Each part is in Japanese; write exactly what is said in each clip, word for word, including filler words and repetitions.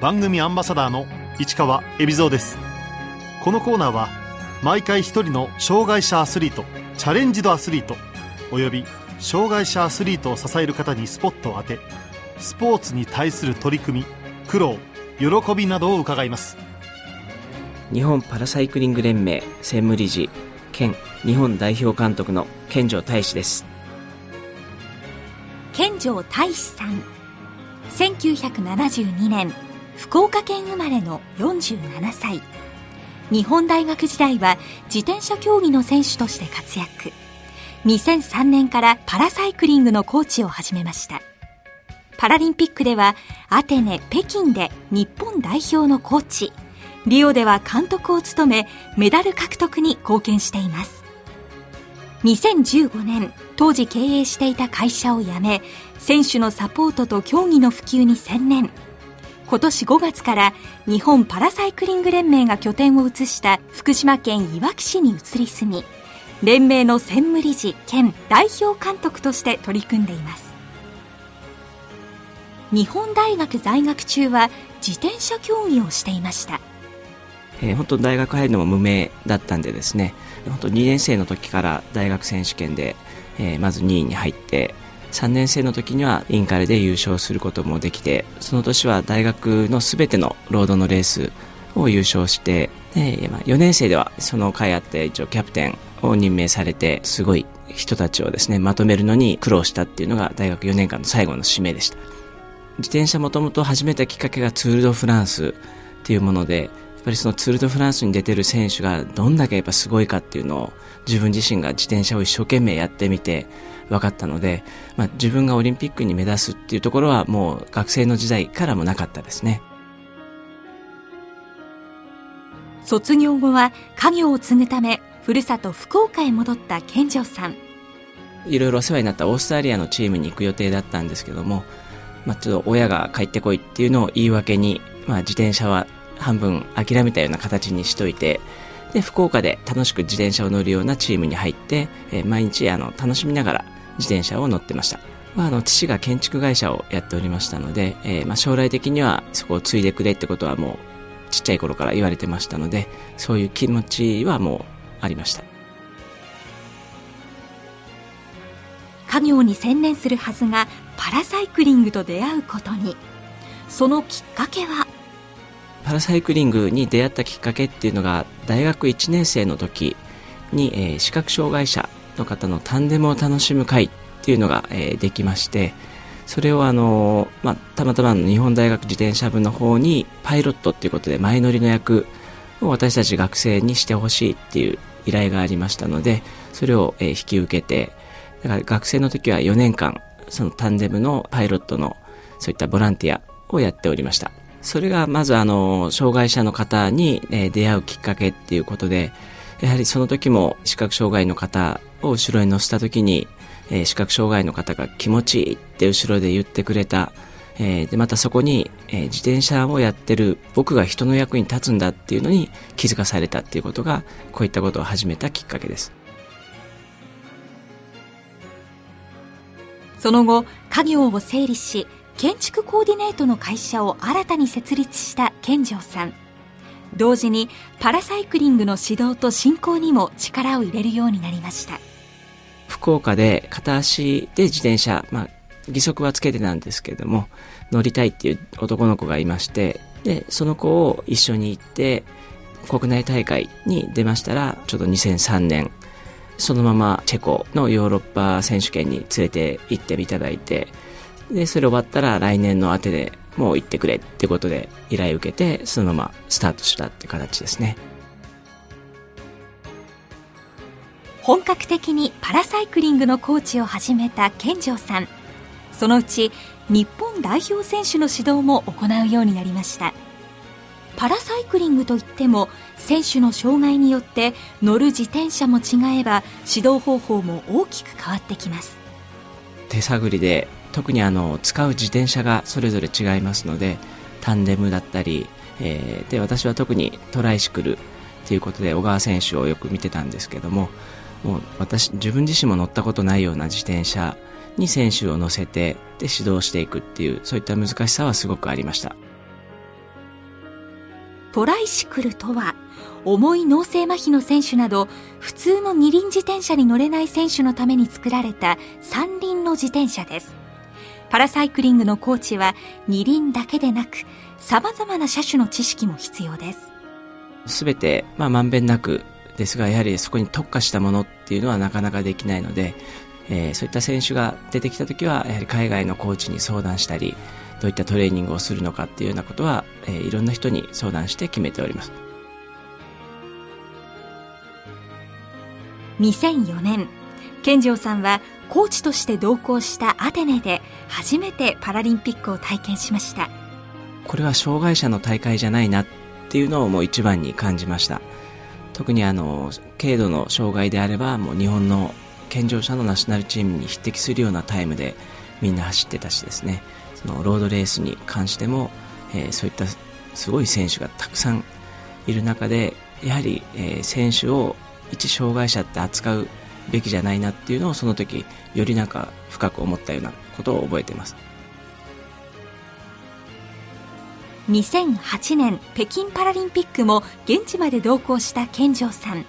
番組アンバサダーの市川恵比蔵です。このコーナーは毎回一人の障害者アスリート、チャレンジドアスリートおよび障害者アスリートを支える方にスポットを当て、スポーツに対する取り組み、苦労、喜びなどを伺います。日本パラサイクリング連盟専務理事兼日本代表監督の見城大志です。見城大志さん、せんきゅうひゃくななじゅうにねん福岡県生まれのよんじゅうななさい。日本大学時代は自転車競技の選手として活躍。にせんさんねんからパラサイクリングのコーチを始めました。パラリンピックではアテネ、北京で日本代表のコーチ、リオでは監督を務め、メダル獲得に貢献しています。にせんじゅうごねん、当時経営していた会社を辞め、選手のサポートと競技の普及に専念。今年ごがつから日本パラサイクリング連盟が拠点を移した福島県いわき市に移り住み、連盟の専務理事兼代表監督として取り組んでいます。日本大学在学中は自転車競技をしていました。えー、本当大学入るのも無名だったんでですね、本当にねん生の時から大学選手権で、えー、まずにいに入って、さんねん生の時にはインカレで優勝することもできて、その年は大学のすべてのロードのレースを優勝して、で、まあ、よねん生ではその会あって一応キャプテンを任命されて、すごい人たちをですねまとめるのに苦労したっていうのが大学よねんかんの最後の使命でした。自転車もともと始めたきっかけがツール・ド・フランスっていうもので、やっぱりそのツール・ド・フランスに出てる選手がどんだけやっぱすごいかっていうのを自分自身が自転車を一生懸命やってみて分かったので、まあ、自分がオリンピックに目指すっていうところはもう学生の時代からもなかったですね。卒業後は家業を継ぐためふるさと福岡へ戻った見城さん。いろいろお世話になったオーストラリアのチームに行く予定だったんですけども、まあ、ちょっと親が帰ってこいっていうのを言い訳に、まあ、自転車は半分諦めたような形にしといて、で福岡で楽しく自転車を乗るようなチームに入って、えー、毎日あの楽しみながら自転車を乗ってました。まあ、あの父が建築会社をやっておりましたので、えーまあ、将来的にはそこを継いでくれってことはもうちっちゃい頃から言われてましたので、そういう気持ちはもうありました。家業に専念するはずがパラサイクリングと出会うことに。そのきっかけは、パラサイクリングに出会ったきっかけっていうのが、大学いちねん生の時に、えー、視覚障害者の方のタンデムを楽しむ会っていうのが、えー、できまして、それをあのーまあ、たまたま日本大学自転車部の方にパイロットっていうことで前乗りの役を私たち学生にしてほしいっていう依頼がありましたので、それを、えー、引き受けて、だから学生の時はよねんかんそのタンデムのパイロットのそういったボランティアをやっておりました。それがまずあの障害者の方に出会うきっかけっていうことで、やはりその時も視覚障害の方を後ろに乗せた時に、視覚障害の方が気持ちいいって後ろで言ってくれた。でまたそこに自転車をやってる僕が人の役に立つんだっていうのに気づかされたっていうことが、こういったことを始めたきっかけです。その後家業を整理し、建築コーディネートの会社を新たに設立した見城さん。同時にパラサイクリングの指導と振興にも力を入れるようになりました。福岡で片足で自転車、まあ、義足はつけてなんですけれども乗りたいっていう男の子がいまして、でその子を一緒に行って国内大会に出ましたら、ちょうどにせんさんねんそのままチェコのヨーロッパ選手権に連れて行っていただいて、でそれ終わったら来年のアテネもう行ってくれってことで依頼受けて、そのままスタートしたって形ですね。本格的にパラサイクリングのコーチを始めた見城さん。そのうち日本代表選手の指導も行うようになりました。パラサイクリングといっても選手の障害によって乗る自転車も違えば指導方法も大きく変わってきます。手探りで、特にあの使う自転車がそれぞれ違いますので、タンデムだったり、えー、で私は特にトライシクルということで小川選手をよく見てたんですけども、もう私自分自身も乗ったことないような自転車に選手を乗せてで指導していくっていう、そういった難しさはすごくありました。トライシクルとは、重い脳性麻痺の選手など普通の二輪自転車に乗れない選手のために作られた三輪の自転車です。パラサイクリングのコーチは二輪だけでなく、様々な車種の知識も必要です。すべて、まあ、まんべんなくですが、やはりそこに特化したものっていうのはなかなかできないので、えー、そういった選手が出てきたときは、やはり海外のコーチに相談したり、どういったトレーニングをするのかっていうようなことは、えー、いろんな人に相談して決めております。にせんよねん、健丈さんはコーチとして同行したアテネで初めてパラリンピックを体験しました。これは障害者の大会じゃないなっていうのをもう一番に感じました。特にあの軽度の障害であれば、もう日本の健常者のナショナルチームに匹敵するようなタイムでみんな走ってたしですね、そのロードレースに関しても、えー、そういったすごい選手がたくさんいる中で、やはり、えー、選手を一障害者って扱うべきじゃないなっていうのを、その時よりなんか深く思ったようなことを覚えています。にせんはちねん北京パラリンピックも現地まで同行した健丈さん。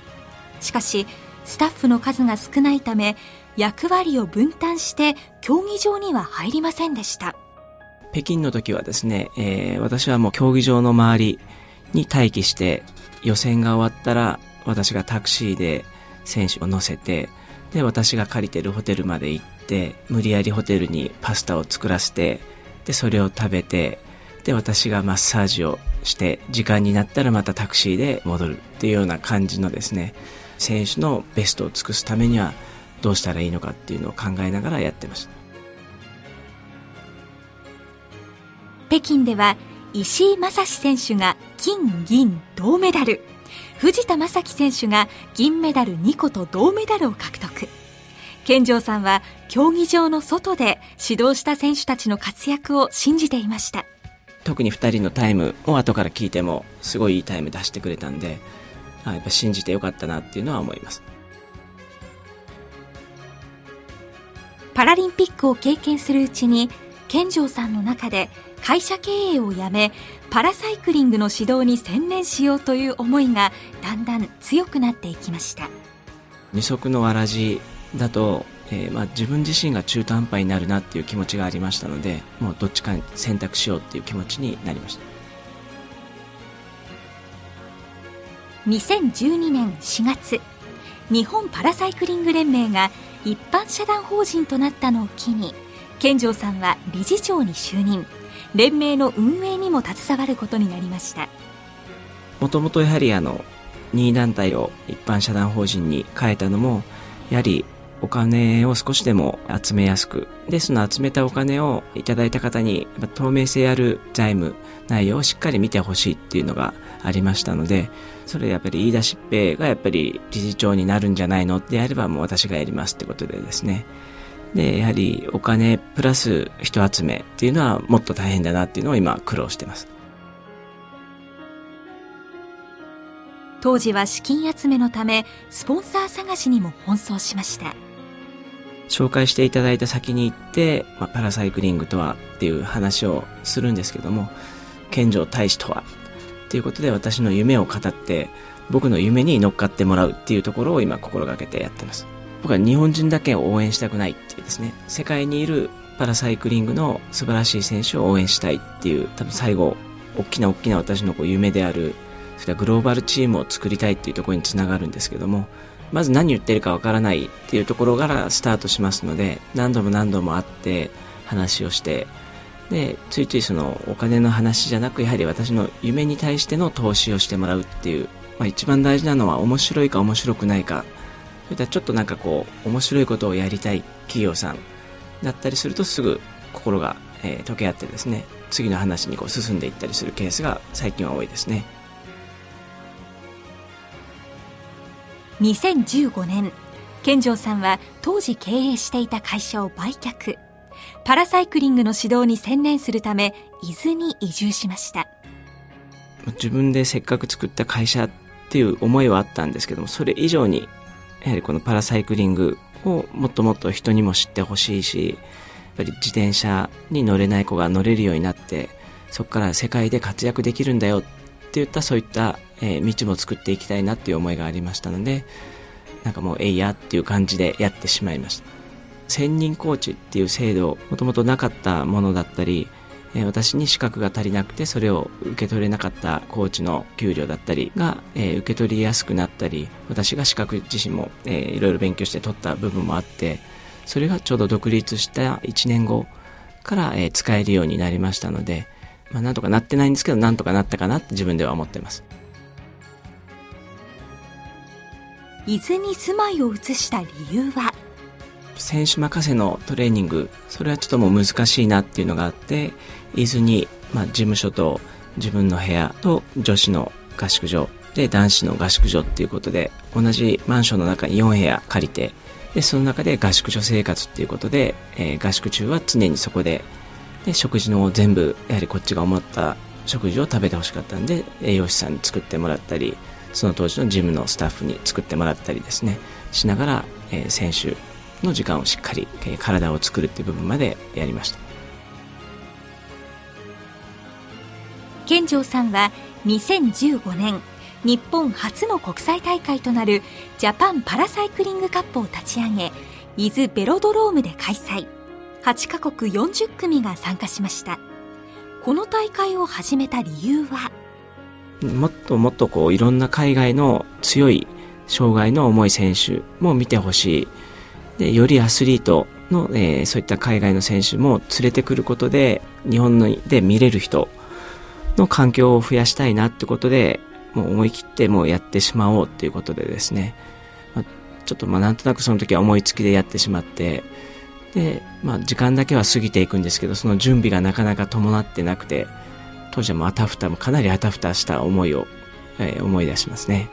しかしスタッフの数が少ないため、役割を分担して競技場には入りませんでした。北京の時はですね、えー、私はもう競技場の周りに待機して、予選が終わったら私がタクシーで選手を乗せて、で私が借りてるホテルまで行って、無理やりホテルにパスタを作らせて、でそれを食べて、で私がマッサージをして、時間になったらまたタクシーで戻るっていうような感じのですね、選手のベストを尽くすためにはどうしたらいいのかっていうのを考えながらやってました。北京では石井正志選手が金銀銅メダル、藤田正樹選手が銀メダルに個と銅メダルを獲得。健丈さんは競技場の外で指導した選手たちの活躍を信じていました。特にふたりのタイムを後から聞いても、すごいいいタイム出してくれたんで、やっぱ信じてよかったなっていうのは思います。パラリンピックを経験するうちに、健丈さんの中で会社経営をやめ、パラサイクリングの指導に専念しようという思いがだんだん強くなっていきました。二足のわらじだと、えーまあ、自分自身が中途半端になるなっていう気持ちがありましたので、もうどっちか選択しようっていう気持ちになりました。にせんじゅうにねんしがつ、日本パラサイクリング連盟が一般社団法人となったのを機に、健丈さんは理事長に就任、連盟の運営にも携わることになりました。もともとやはりあの任意団体を一般社団法人に変えたのも、やはりお金を少しでも集めやすく、でその集めたお金をいただいた方に透明性ある財務内容をしっかり見てほしいっていうのがありましたので、それやっぱり飯田しっぺがやっぱり理事長になるんじゃないのであれば、もう私がやりますってことでですね、でやはりお金プラス人集めっていうのはもっと大変だなっていうのを今苦労してます。当時は資金集めのため、スポンサー探しにも奔走しました。紹介していただいた先に行って、まあ、パラサイクリングとはっていう話をするんですけども、健丈大使とはっていうことで私の夢を語って、僕の夢に乗っかってもらうっていうところを今心がけてやってます。僕は日本人だけを応援したくないっていうですね、世界にいるパラサイクリングの素晴らしい選手を応援したいっていう、多分最後、大きな大きな私のこう夢である、それはグローバルチームを作りたいっていうところにつながるんですけども、まず何言ってるかわからないっていうところからスタートしますので、何度も何度も会って話をして、でついついそのお金の話じゃなく、やはり私の夢に対しての投資をしてもらうっていう、まあ、一番大事なのは面白いか面白くないか、それからちょっとなんかこう面白いことをやりたい企業さんだったりすると、すぐ心が、えー、溶け合ってですね、次の話にこう進んでいったりするケースが最近は多いですね。にせんじゅうごねん、健丈さんは当時経営していた会社を売却、パラサイクリングの指導に専念するため伊豆に移住しました。自分でせっかく作った会社っていう思いはあったんですけども、それ以上にやはりこのパラサイクリングをもっともっと人にも知ってほしいし、やっぱり自転車に乗れない子が乗れるようになって、そこから世界で活躍できるんだよっっていったそういった、えー、道も作っていきたいなっていう思いがありましたので、なんかもうえいやっていう感じでやってしまいました。専任コーチっていう制度、もともとなかったものだったり、えー、私に資格が足りなくてそれを受け取れなかったコーチの給料だったりが、えー、受け取りやすくなったり、私が資格自身も、えー、いろいろ勉強して取った部分もあって、それがちょうど独立したいちねんごから、えー、使えるようになりましたので、まあ、なんとかなってないんですけど、なんとかなったかなって自分では思っています。伊豆に住まいを移した理由は、選手任せのトレーニング、それはちょっともう難しいなっていうのがあって、伊豆に、まあ、事務所と自分の部屋と女子の合宿所で男子の合宿所っていうことで、同じマンションの中によんへや借りて、でその中で合宿所生活っていうことで、えー、合宿中は常にそこで、で食事の全部やはりこっちが思った食事を食べてほしかったんで、栄養士さんに作ってもらったり、その当時のジムのスタッフに作ってもらったりですねしながら、えー、選手の時間をしっかり、えー、体を作るっていう部分までやりました。健丈さんはにせんじゅうごねん、日本初の国際大会となるジャパンパラサイクリングカップを立ち上げ、伊豆ベロドロームで開催。はちかこくよんじゅっくみが参加しました。この大会を始めた理由は、もっともっとこういろんな海外の強い障害の重い選手も見てほしい、でよりアスリートの、えー、そういった海外の選手も連れてくることで、日本ので見れる人の環境を増やしたいなってことで、もう思い切ってもうやってしまおうっていうことでですね、まあ、ちょっとまあなんとなくその時は思いつきでやってしまって、で、まあ、時間だけは過ぎていくんですけど、その準備がなかなか伴ってなくて、当時はもうあたふたもかなりあたふたした思いを、えー、思い出しますね。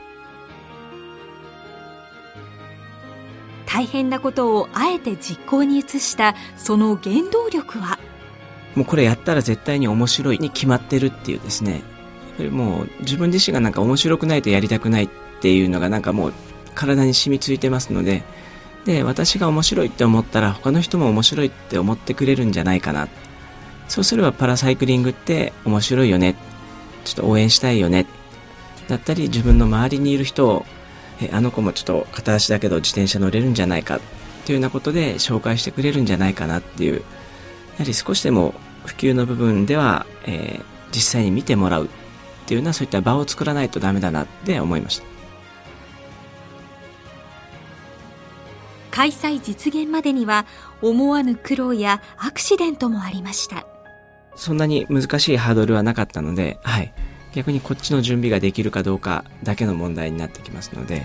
大変なことをあえて実行に移したその原動力は、もうこれやったら絶対に面白いに決まってるっていうですね、もう自分自身がなんか面白くないとやりたくないっていうのがなんかもう体に染みついてますので、で私が面白いって思ったら他の人も面白いって思ってくれるんじゃないかな、そうすればパラサイクリングって面白いよね、ちょっと応援したいよねだったり、自分の周りにいる人を、えあの子もちょっと片足だけど自転車乗れるんじゃないかっていうようなことで紹介してくれるんじゃないかなっていう、やはり少しでも普及の部分では、えー、実際に見てもらうっていうようなそういった場を作らないとダメだなって思いました。開催実現までには思わぬ苦労やアクシデントもありました。そんなに難しいハードルはなかったので、はい、逆にこっちの準備ができるかどうかだけの問題になってきますので、や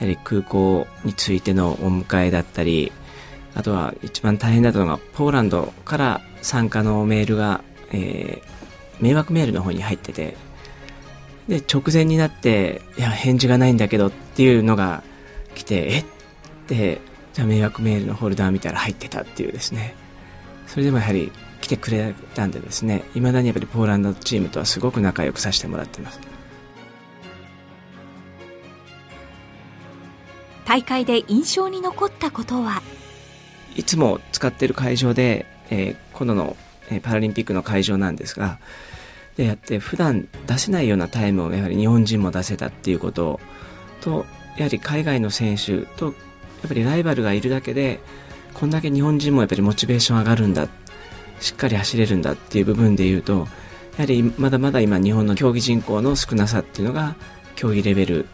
はり空港についてのお迎えだったり、あとは一番大変だったのがポーランドから参加のメールが、えー、迷惑メールの方に入ってて、で直前になっていや返事がないんだけどっていうのが来て、えってじゃあ迷惑メールのフォルダー見たら入ってたっていうですね、それでもやはり来てくれたんでですね、いまだにやっぱりポーランドチームとはすごく仲良くさせてもらっています。大会で印象に残ったことは、いつも使っている会場で、えー、今度のパラリンピックの会場なんですが、でやって普段出せないようなタイムをやはり日本人も出せたっていうことと、やはり海外の選手とやっぱりライバルがいるだけで、こんだけ日本人もやっぱりモチベーション上がるんだ、しっかり走れるんだっていう部分で言うと、やはりまだまだ今日本の競技人口の少なさっていうのが競技レベル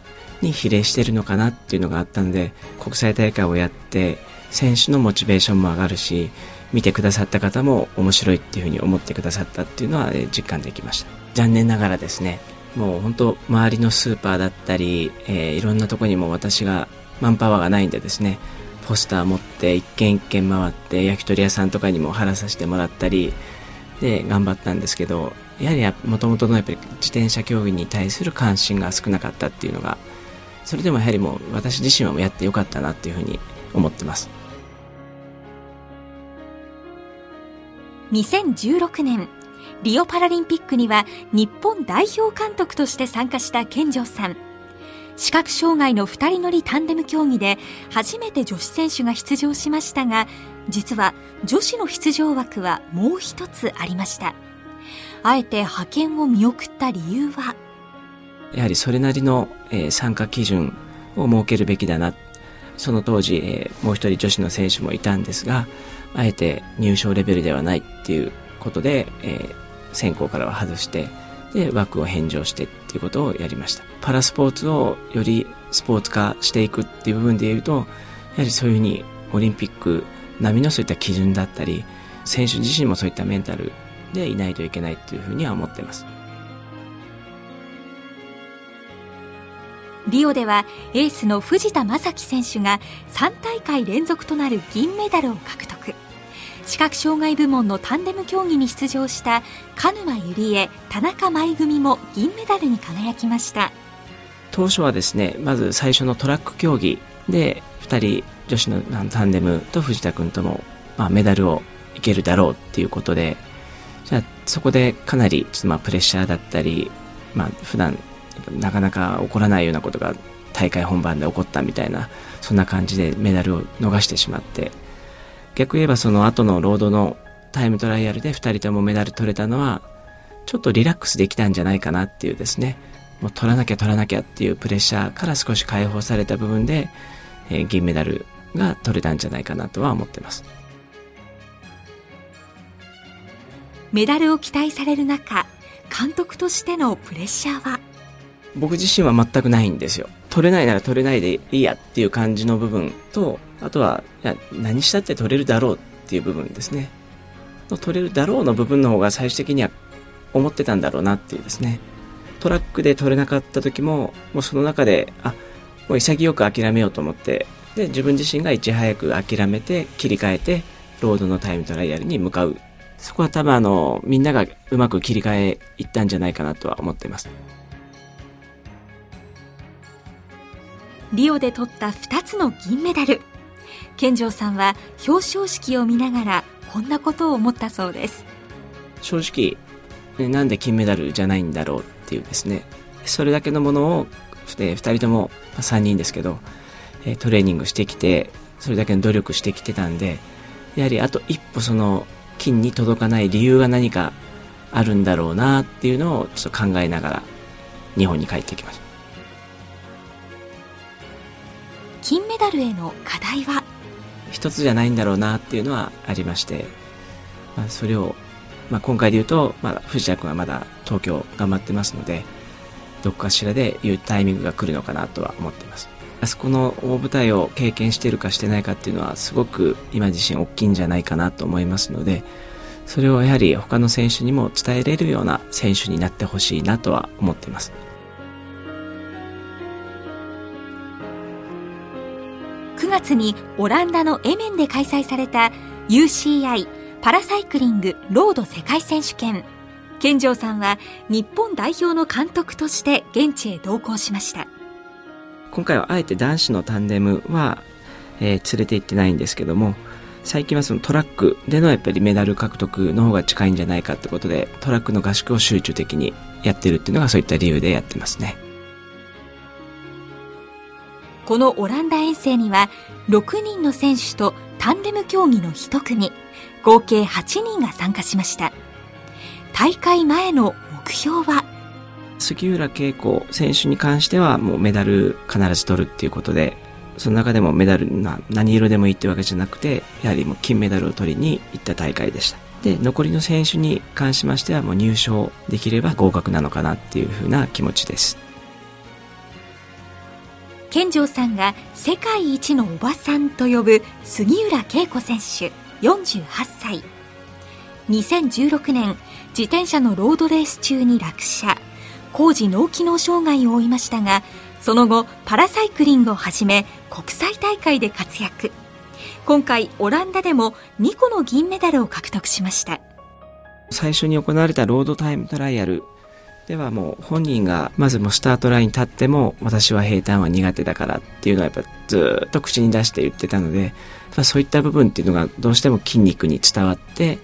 に比例してるのかなっていうのがあったので、国際大会をやって選手のモチベーションも上がるし、見てくださった方も面白いっていうふうに思ってくださったっていうのは実感できました。残念ながらですね、もう本当周りのスーパーだったり、えー、いろんなとこにも私がマンパワーがないんでですね、ポスター持って一軒一軒回って焼き鳥屋さんとかにも貼らさせてもらったりで頑張ったんですけど、やはりもともとのやっぱり自転車競技に対する関心が少なかったっていうのが、それでもやはりもう私自身はもうやってよかったなっていうふうに思ってます。にせんじゅうろくねんリオパラリンピックには日本代表監督として参加した健丈さん、視覚障害のふたり乗りタンデム競技で初めて女子選手が出場しましたが、実は女子の出場枠はもう一つありました。あえて派遣を見送った理由は、やはりそれなりの、えー、参加基準を設けるべきだな。その当時、えー、もう一人女子の選手もいたんですが、あえて入賞レベルではないっていうことで、えー、選考からは外して、で枠を返上してっていうことをやりました。パラスポーツをよりスポーツ化していくっていう部分でいうと、やはりそういうふうにオリンピック並みのそういった基準だったり、選手自身もそういったメンタルでいないといけないっていうふうには思っています。リオではエースの藤田征樹選手がさん大会連続となる銀メダルを獲得。視覚障害部門のタンデム競技に出場した鹿沼友里恵、田中舞組も銀メダルに輝きました。当初はですね、まず最初のトラック競技でふたり女子のタンデムと藤田君とも、まあ、メダルをいけるだろうっていうことで、じゃあそこでかなりちょっとまあプレッシャーだったり、まあ、普段なかなか起こらないようなことが大会本番で起こったみたいな、そんな感じでメダルを逃してしまって、逆に言えばその後のロードのタイムトライアルでふたりともメダル取れたのはちょっとリラックスできたんじゃないかなっていうですね、もう取らなきゃ取らなきゃっていうプレッシャーから少し解放された部分で、えー、銀メダルが取れたんじゃないかなとは思ってます。メダルを期待される中、監督としてのプレッシャーは僕自身は全くないんですよ。取れないなら取れないでいいやっていう感じの部分と、あとは、いや、何したって取れるだろうっていう部分ですね。取れるだろうの部分の方が最終的には思ってたんだろうなっていうですね。トラックで取れなかった時も、もうその中で、あ、もう潔く諦めようと思って、で、自分自身がいち早く諦めて、切り替えて、ロードのタイムトライアルに向かう。そこは多分あの、みんながうまく切り替えいったんじゃないかなとは思っています。リオで取ったふたつの銀メダル。健丈さんは表彰式を見ながらこんなことを思ったそうです。正直なんで金メダルじゃないんだろうっていうですね、それだけのものをふたりともさんにんですけどトレーニングしてきて、それだけの努力してきてたんで、やはりあと一歩その金に届かない理由が何かあるんだろうなっていうのをちょっと考えながら日本に帰ってきました。金メダルへの課題は一つじゃないんだろうなっていうのはありまして、まあ、それを、まあ、今回で言うと、まあ、藤田君はまだ東京頑張ってますので、どこかしらでいうタイミングが来るのかなとは思ってます。あそこの大舞台を経験してるかしてないかっていうのはすごく今自身大きいんじゃないかなと思いますので、それをやはり他の選手にも伝えれるような選手になってほしいなとは思っています。くがつにオランダのエメンで開催された ユーシーアイ パラサイクリングロード世界選手権。健丈さんは日本代表の監督として現地へ同行しました。今回はあえて男子のタンデムは、えー、連れて行ってないんですけども、最近はそのトラックでのやっぱりメダル獲得の方が近いんじゃないかってことで、トラックの合宿を集中的にやってるっていうのがそういった理由でやってますね。このオランダ遠征にはろくにんの選手とタンデム競技のいち組、合計はちにんが参加しました。大会前の目標は杉浦佳子選手に関してはもうメダル必ず取るっていうことで、その中でもメダル何色でもいいってわけじゃなくて、やはりもう金メダルを取りに行った大会でした。で、残りの選手に関しましてはもう入賞できれば合格なのかなっていうふうな気持ちです。健丈さんが世界一のおばさんと呼ぶ杉浦佳子選手よんじゅうはっさい、にせんじゅうろくねん自転車のロードレース中に落車、高次脳機能障害を負いましたが、その後パラサイクリングをはじめ国際大会で活躍。今回オランダでもに個の銀メダルを獲得しました。最初に行われたロードタイムトライアルではもう本人がまずもうスタートラインに立っても、私は平坦は苦手だからっていうのはやっぱずっと口に出して言ってたので、そういった部分っていうのがどうしても筋肉に伝わって、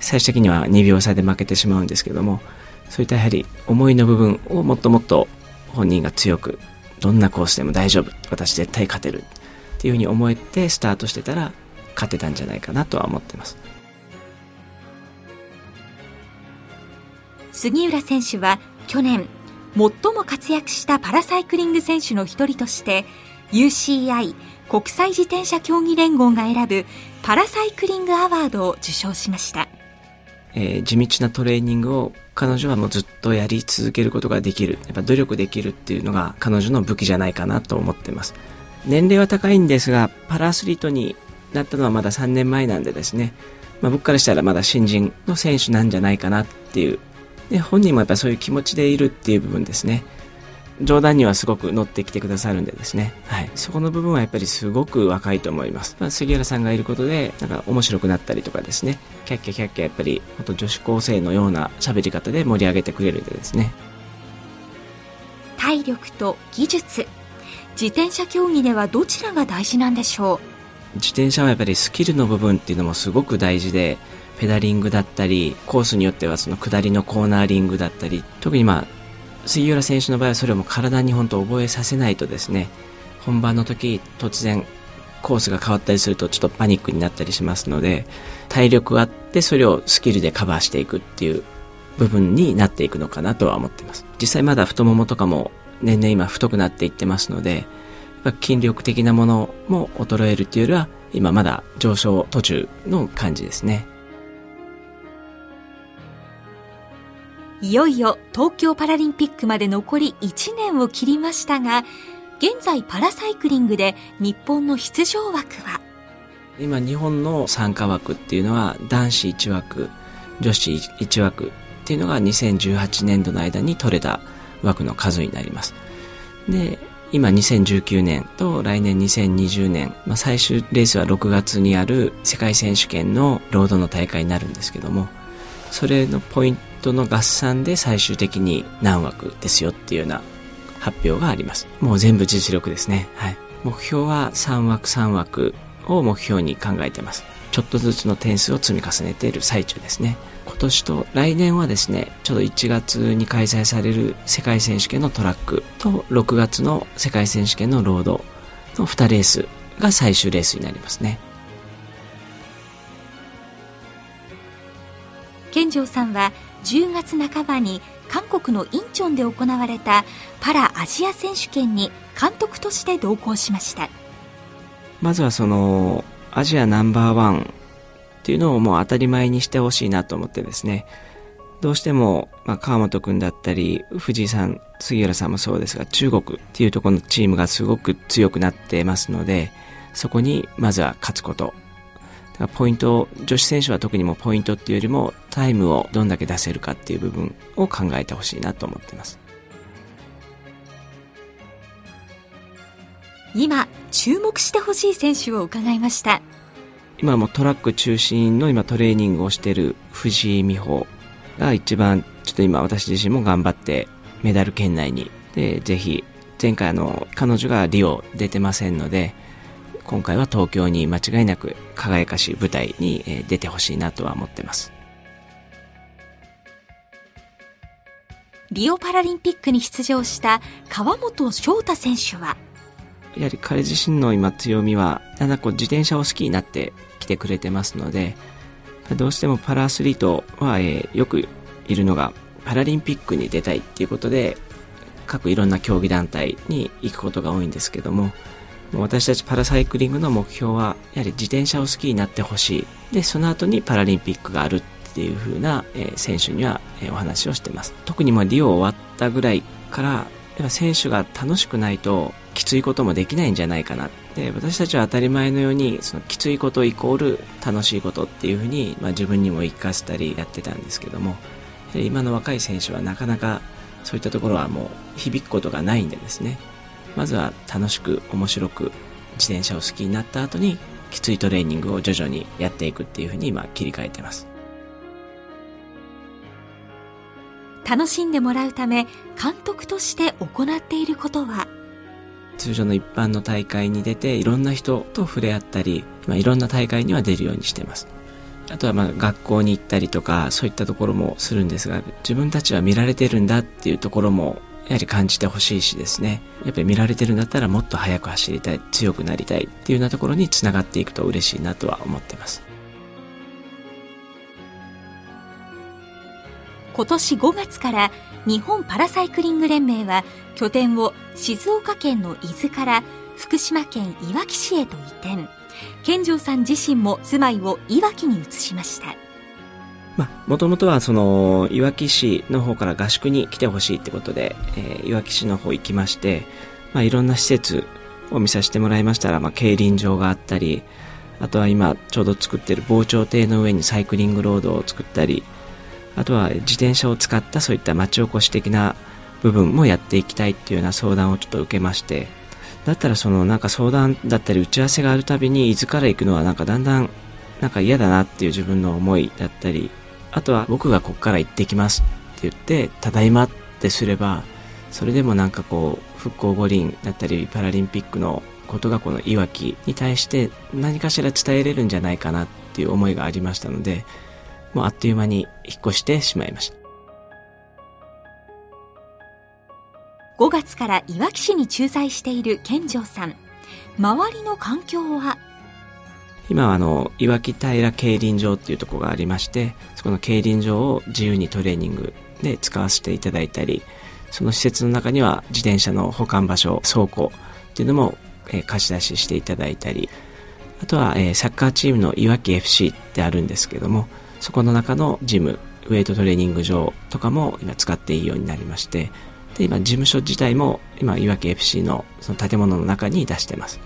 最終的にはにびょうさで負けてしまうんですけども、そういったやはり思いの部分をもっともっと本人が強く、どんなコースでも大丈夫、私絶対勝てるっていうふうに思えてスタートしてたら勝てたんじゃないかなとは思ってます。杉浦選手は去年最も活躍したパラサイクリング選手の一人として ユーシーアイ 国際自転車競技連合が選ぶパラサイクリングアワードを受賞しました。えー、地道なトレーニングを彼女はもうずっとやり続けることができる、やっぱ努力できるっていうのが彼女の武器じゃないかなと思っています。年齢は高いんですが、パラアスリートになったのはまださんねんまえなんでですね、まあ、僕からしたらまだ新人の選手なんじゃないかなっていう、で本人もやっぱそういう気持ちでいるっていう部分ですね。冗談にはすごく乗ってきてくださるんでですね、はい、そこの部分はやっぱりすごく若いと思います。まあ、杉原さんがいることでなんか面白くなったりとかですね、キャッキャキャッキャやっぱり本当女子高生のような喋り方で盛り上げてくれるんでですね。体力と技術、自転車競技ではどちらが大事なんでしょう。自転車はやっぱりスキルの部分っていうのもすごく大事で、ペダリングだったり、コースによってはその下りのコーナーリングだったり、特にまあ杉浦選手の場合はそれをも体に本当覚えさせないとですね、本番の時突然コースが変わったりするとちょっとパニックになったりしますので、体力あってそれをスキルでカバーしていくっていう部分になっていくのかなとは思っています。実際まだ太ももとかも年々今太くなっていってますので、筋力的なものも衰えるというよりは今まだ上昇途中の感じですね。いよいよ東京パラリンピックまで残りいちねんを切りましたが、現在パラサイクリングで日本の出場枠は、今日本の参加枠っていうのは男子いち枠、女子いち枠っていうのがにせんじゅうはちねんどの間に取れた枠の数になります。で、今にせんじゅうきゅうねんと来年にせんにじゅうねん、まあ、最終レースはろくがつにある世界選手権のロードの大会になるんですけども、それのポイントの合算で最終的に何枠ですよっていうような発表があります。もう全部実力ですね。はい、目標はさん枠さん枠を目標に考えてます。ちょっとずつの点数を積み重ねている最中ですね。今年と来年はですね、ちょうどいちがつに開催される世界選手権のトラックとろくがつの世界選手権のロードのにレースが最終レースになりますね。健丈さんはじゅうがつなかばに韓国のインチョンで行われたパラアジア選手権に監督として同行しました。まずはそのアジアナンバーワンっていうのをもう当たり前にしてほしいなと思ってですね、どうしてもまあ川本君だったり藤井さん、杉浦さんもそうですが、中国っていうところのチームがすごく強くなってますので、そこにまずは勝つこと、ポイントを、女子選手は特にもポイントっていうよりもタイムをどんだけ出せるかっていう部分を考えてほしいなと思っています。今注目してほしい選手を伺いました。今もトラック中心の今トレーニングをしている藤井美穂が一番ちょっと今私自身も頑張ってメダル圏内に、でぜひ前回の彼女がリオ出てませんので、今回は東京に間違いなく輝かしい舞台に出てほしいなとは思ってます。リオパラリンピックに出場した川本翔太選手は、やはり彼自身の今強みはだんだんこう自転車を好きになってきてくれてますので、どうしてもパラアスリートはえよくいるのがパラリンピックに出たいっていうことで各いろんな競技団体に行くことが多いんですけども、私たちパラサイクリングの目標はやはり自転車を好きになってほしい、でその後にパラリンピックがあるっていう風な、えー、選手には、えー、お話をしてます。特にまあリオ終わったぐらいからやっぱ選手が楽しくないときついこともできないんじゃないかな。で私たちは当たり前のようにそのきついことイコール楽しいことっていう風に、まあ、自分にも言い聞かせたりやってたんですけども、今の若い選手はなかなかそういったところはもう響くことがないんでですね、まずは楽しく面白く自転車を好きになった後にきついトレーニングを徐々にやっていくっていうふうに今切り替えてます。楽しんでもらうため監督として行っていることは、通常の一般の大会に出ていろんな人と触れ合ったり、まあ、いろんな大会には出るようにしてます。あとはまあ学校に行ったりとかそういったところもするんですが、自分たちは見られてるんだっていうところもやはり感じてほしいしですね、やっぱり見られてるんだったらもっと速く走りたい、強くなりたいっていうようなところにつながっていくと嬉しいなとは思ってます。今年ごがつから日本パラサイクリング連盟は拠点を静岡県の伊豆から福島県いわき市へと移転、健丈さん自身も住まいをいわきに移しました。もともとはそのいわき市の方から合宿に来てほしいってことで、えー、いわき市の方行きまして、まあ、いろんな施設を見させてもらいましたら、まあ、競輪場があったり、あとは今ちょうど作ってる防潮堤の上にサイクリングロードを作ったり、あとは自転車を使ったそういった町おこし的な部分もやっていきたいっていうような相談をちょっと受けまして、だったらそのなんか相談だったり打ち合わせがあるたびに伊豆から行くのはなんかだんだんなんか嫌だなっていう自分の思いだったり、あとは僕がこっから行ってきますって言ってただいまってすれば、それでもなんかこう復興五輪だったりパラリンピックのことがこのいわきに対して何かしら伝えれるんじゃないかなっていう思いがありましたので、もうあっという間に引っ越してしまいました。ごがつからいわき市に駐在している健丈さん、周りの環境は？今はあのいわき平競輪場っていうところがありまして、そこの競輪場を自由にトレーニングで使わせていただいたり、その施設の中には自転車の保管場所、倉庫っていうのも、えー、貸し出ししていただいたり、あとは、えー、サッカーチームのいわき エフシー ってあるんですけども、そこの中のジム、ウェイトトレーニング場とかも今使っていいようになりまして、で今事務所自体も今いわき エフシー の, その建物の中に出してます。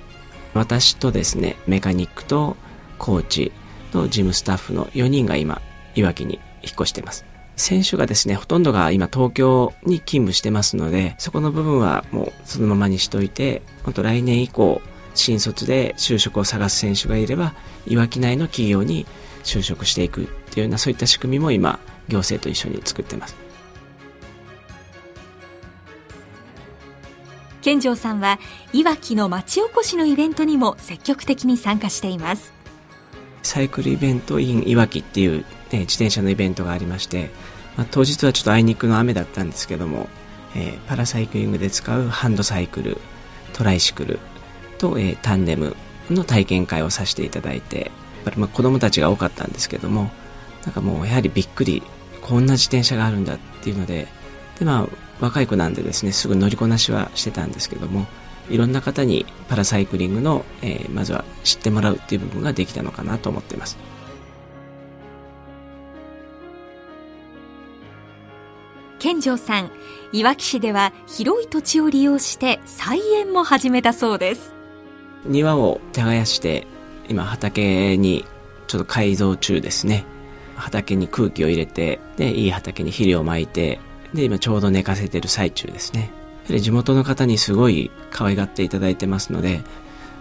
私とですね、メカニックとコーチとジムスタッフのよにんが今いわきに引っ越してます。選手がですね、ほとんどが今東京に勤務してますので、そこの部分はもうそのままにしといて、ほんと来年以降新卒で就職を探す選手がいればいわき内の企業に就職していくっていうような、そういった仕組みも今行政と一緒に作ってます。健丈さんはいわきの町おこしのイベントにも積極的に参加しています。サイクルイベント in いわきっていう、ね、自転車のイベントがありまして、まあ、当日はちょっとあいにくの雨だったんですけども、えー、パラサイクリングで使うハンドサイクル、トライシクルと、えー、タンデムの体験会をさせていただいて、まあ、子どもたちが多かったんですけども、なんかもうやはりびっくり、こんな自転車があるんだっていうので、でまあ若い子なんでですね、すぐ乗りこなしはしてたんですけども、いろんな方にパラサイクリングの、えー、まずは知ってもらうっていう部分ができたのかなと思っています。健丈さん、いわき市では広い土地を利用して菜園も始めたそうです。庭を耕して今畑にちょっと改造中ですね。畑に空気を入れて、でいい畑に肥料をまいて、で今ちょうど寝かせてる最中ですね。で地元の方にすごい可愛がっていただいてますので、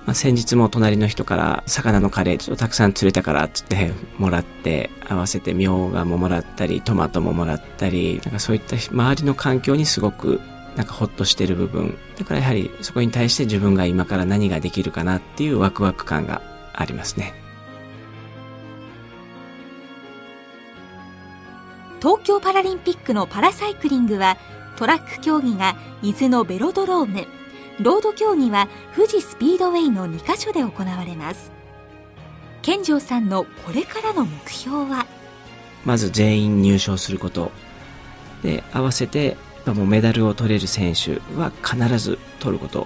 まあ、先日も隣の人から魚のカレーちょっとたくさん釣れたからっつってもらって、合わせてみょうがももらったりトマトももらったり、なんかそういった周りの環境にすごくなんかホッとしてる部分だから、やはりそこに対して自分が今から何ができるかなっていうワクワク感がありますね。東京パラリンピックのパラサイクリングはトラック競技が伊豆のベロドローム、ロード競技は富士スピードウェイのにカ所で行われます。健丈さんのこれからの目標は、まず全員入賞することで、合わせてもうメダルを取れる選手は必ず取ること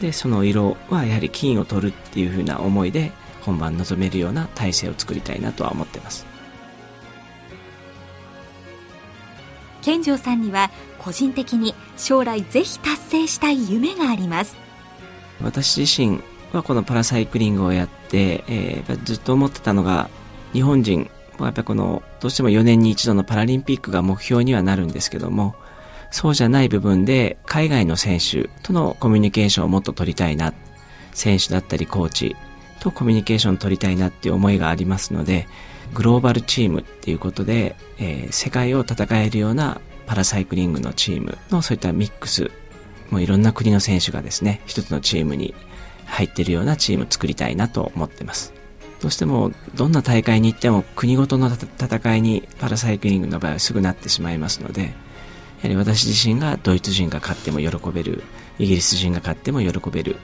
で、その色はやはり金を取るっていう風な思いで本番臨めるような体制を作りたいなとは思ってます。健丈さんには個人的に将来ぜひ達成したい夢があります。私自身はこのパラサイクリングをやって、えー、ずっと思ってたのが、日本人はやっぱこのどうしてもよねんに一度のパラリンピックが目標にはなるんですけども、そうじゃない部分で海外の選手とのコミュニケーションをもっと取りたいな、選手だったりコーチとコミュニケーション取りたいなっていう思いがありますので、グローバルチームっていうことで、えー、世界を戦えるようなパラサイクリングのチームのそういったミックス、もういろんな国の選手がですね、一つのチームに入ってるようなチームを作りたいなと思ってます。どうしてもどんな大会に行っても国ごとの戦いにパラサイクリングの場合はすぐなってしまいますので、やはり私自身がドイツ人が勝っても喜べる、イギリス人が勝っても喜べる、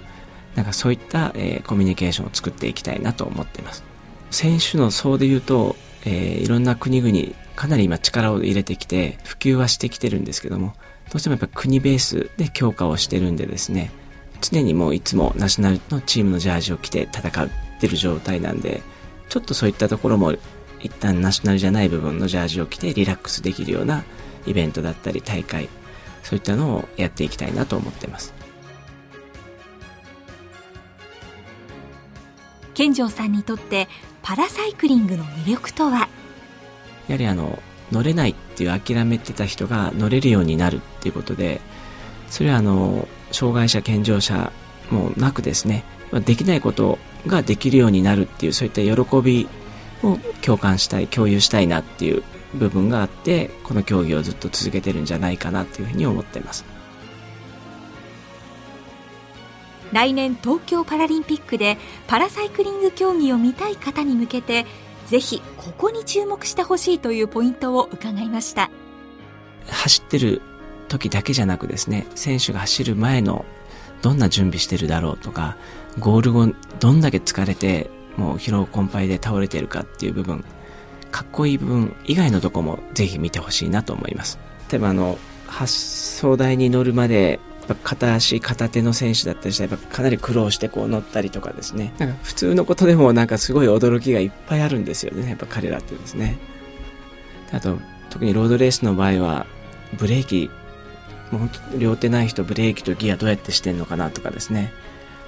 なんかそういった、えー、コミュニケーションを作っていきたいなと思ってます。選手の層でいうと、えー、いろんな国々かなり今力を入れてきて普及はしてきてるんですけども、どうしてもやっぱ国ベースで強化をしてるんでですね、常にもういつもナショナルのチームのジャージを着て戦ってる状態なんで、ちょっとそういったところも一旦ナショナルじゃない部分のジャージを着てリラックスできるようなイベントだったり大会、そういったのをやっていきたいなと思ってます。健丈さんにとってパラサイクリングの魅力とは？やはりあの乗れないっていう諦めてた人が乗れるようになるっていうことで、それはあの障害者健常者もなくですね、できないことができるようになるっていう、そういった喜びを共感したい、共有したいなっていう部分があって、この競技をずっと続けてるんじゃないかなっていうふうに思ってます。来年東京パラリンピックでパラサイクリング競技を見たい方に向けて、ぜひここに注目してほしいというポイントを伺いました。走ってる時だけじゃなくですね、選手が走る前のどんな準備してるだろうとか、ゴール後どんだけ疲れてもう疲労困憊で倒れてるかっていう部分、かっこいい部分以外のとこもぜひ見てほしいなと思います。例えばあの発送台に乗るまで片足片手の選手だったりしたら、やっぱかなり苦労してこう乗ったりとかですね、なんか普通のことでもなんかすごい驚きがいっぱいあるんですよね、やっぱ彼らってですね。あと特にロードレースの場合はブレーキ、もう本当両手ない人ブレーキとギアどうやってしてんのかなとかですね、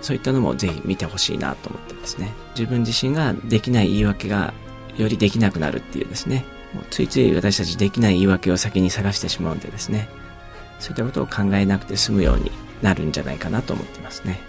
そういったのもぜひ見てほしいなと思ってですね、自分自身ができない言い訳がよりできなくなるっていうですね、もうついつい私たちできない言い訳を先に探してしまうんでですね、そういったことを考えなくて済むようになるんじゃないかなと思ってますね。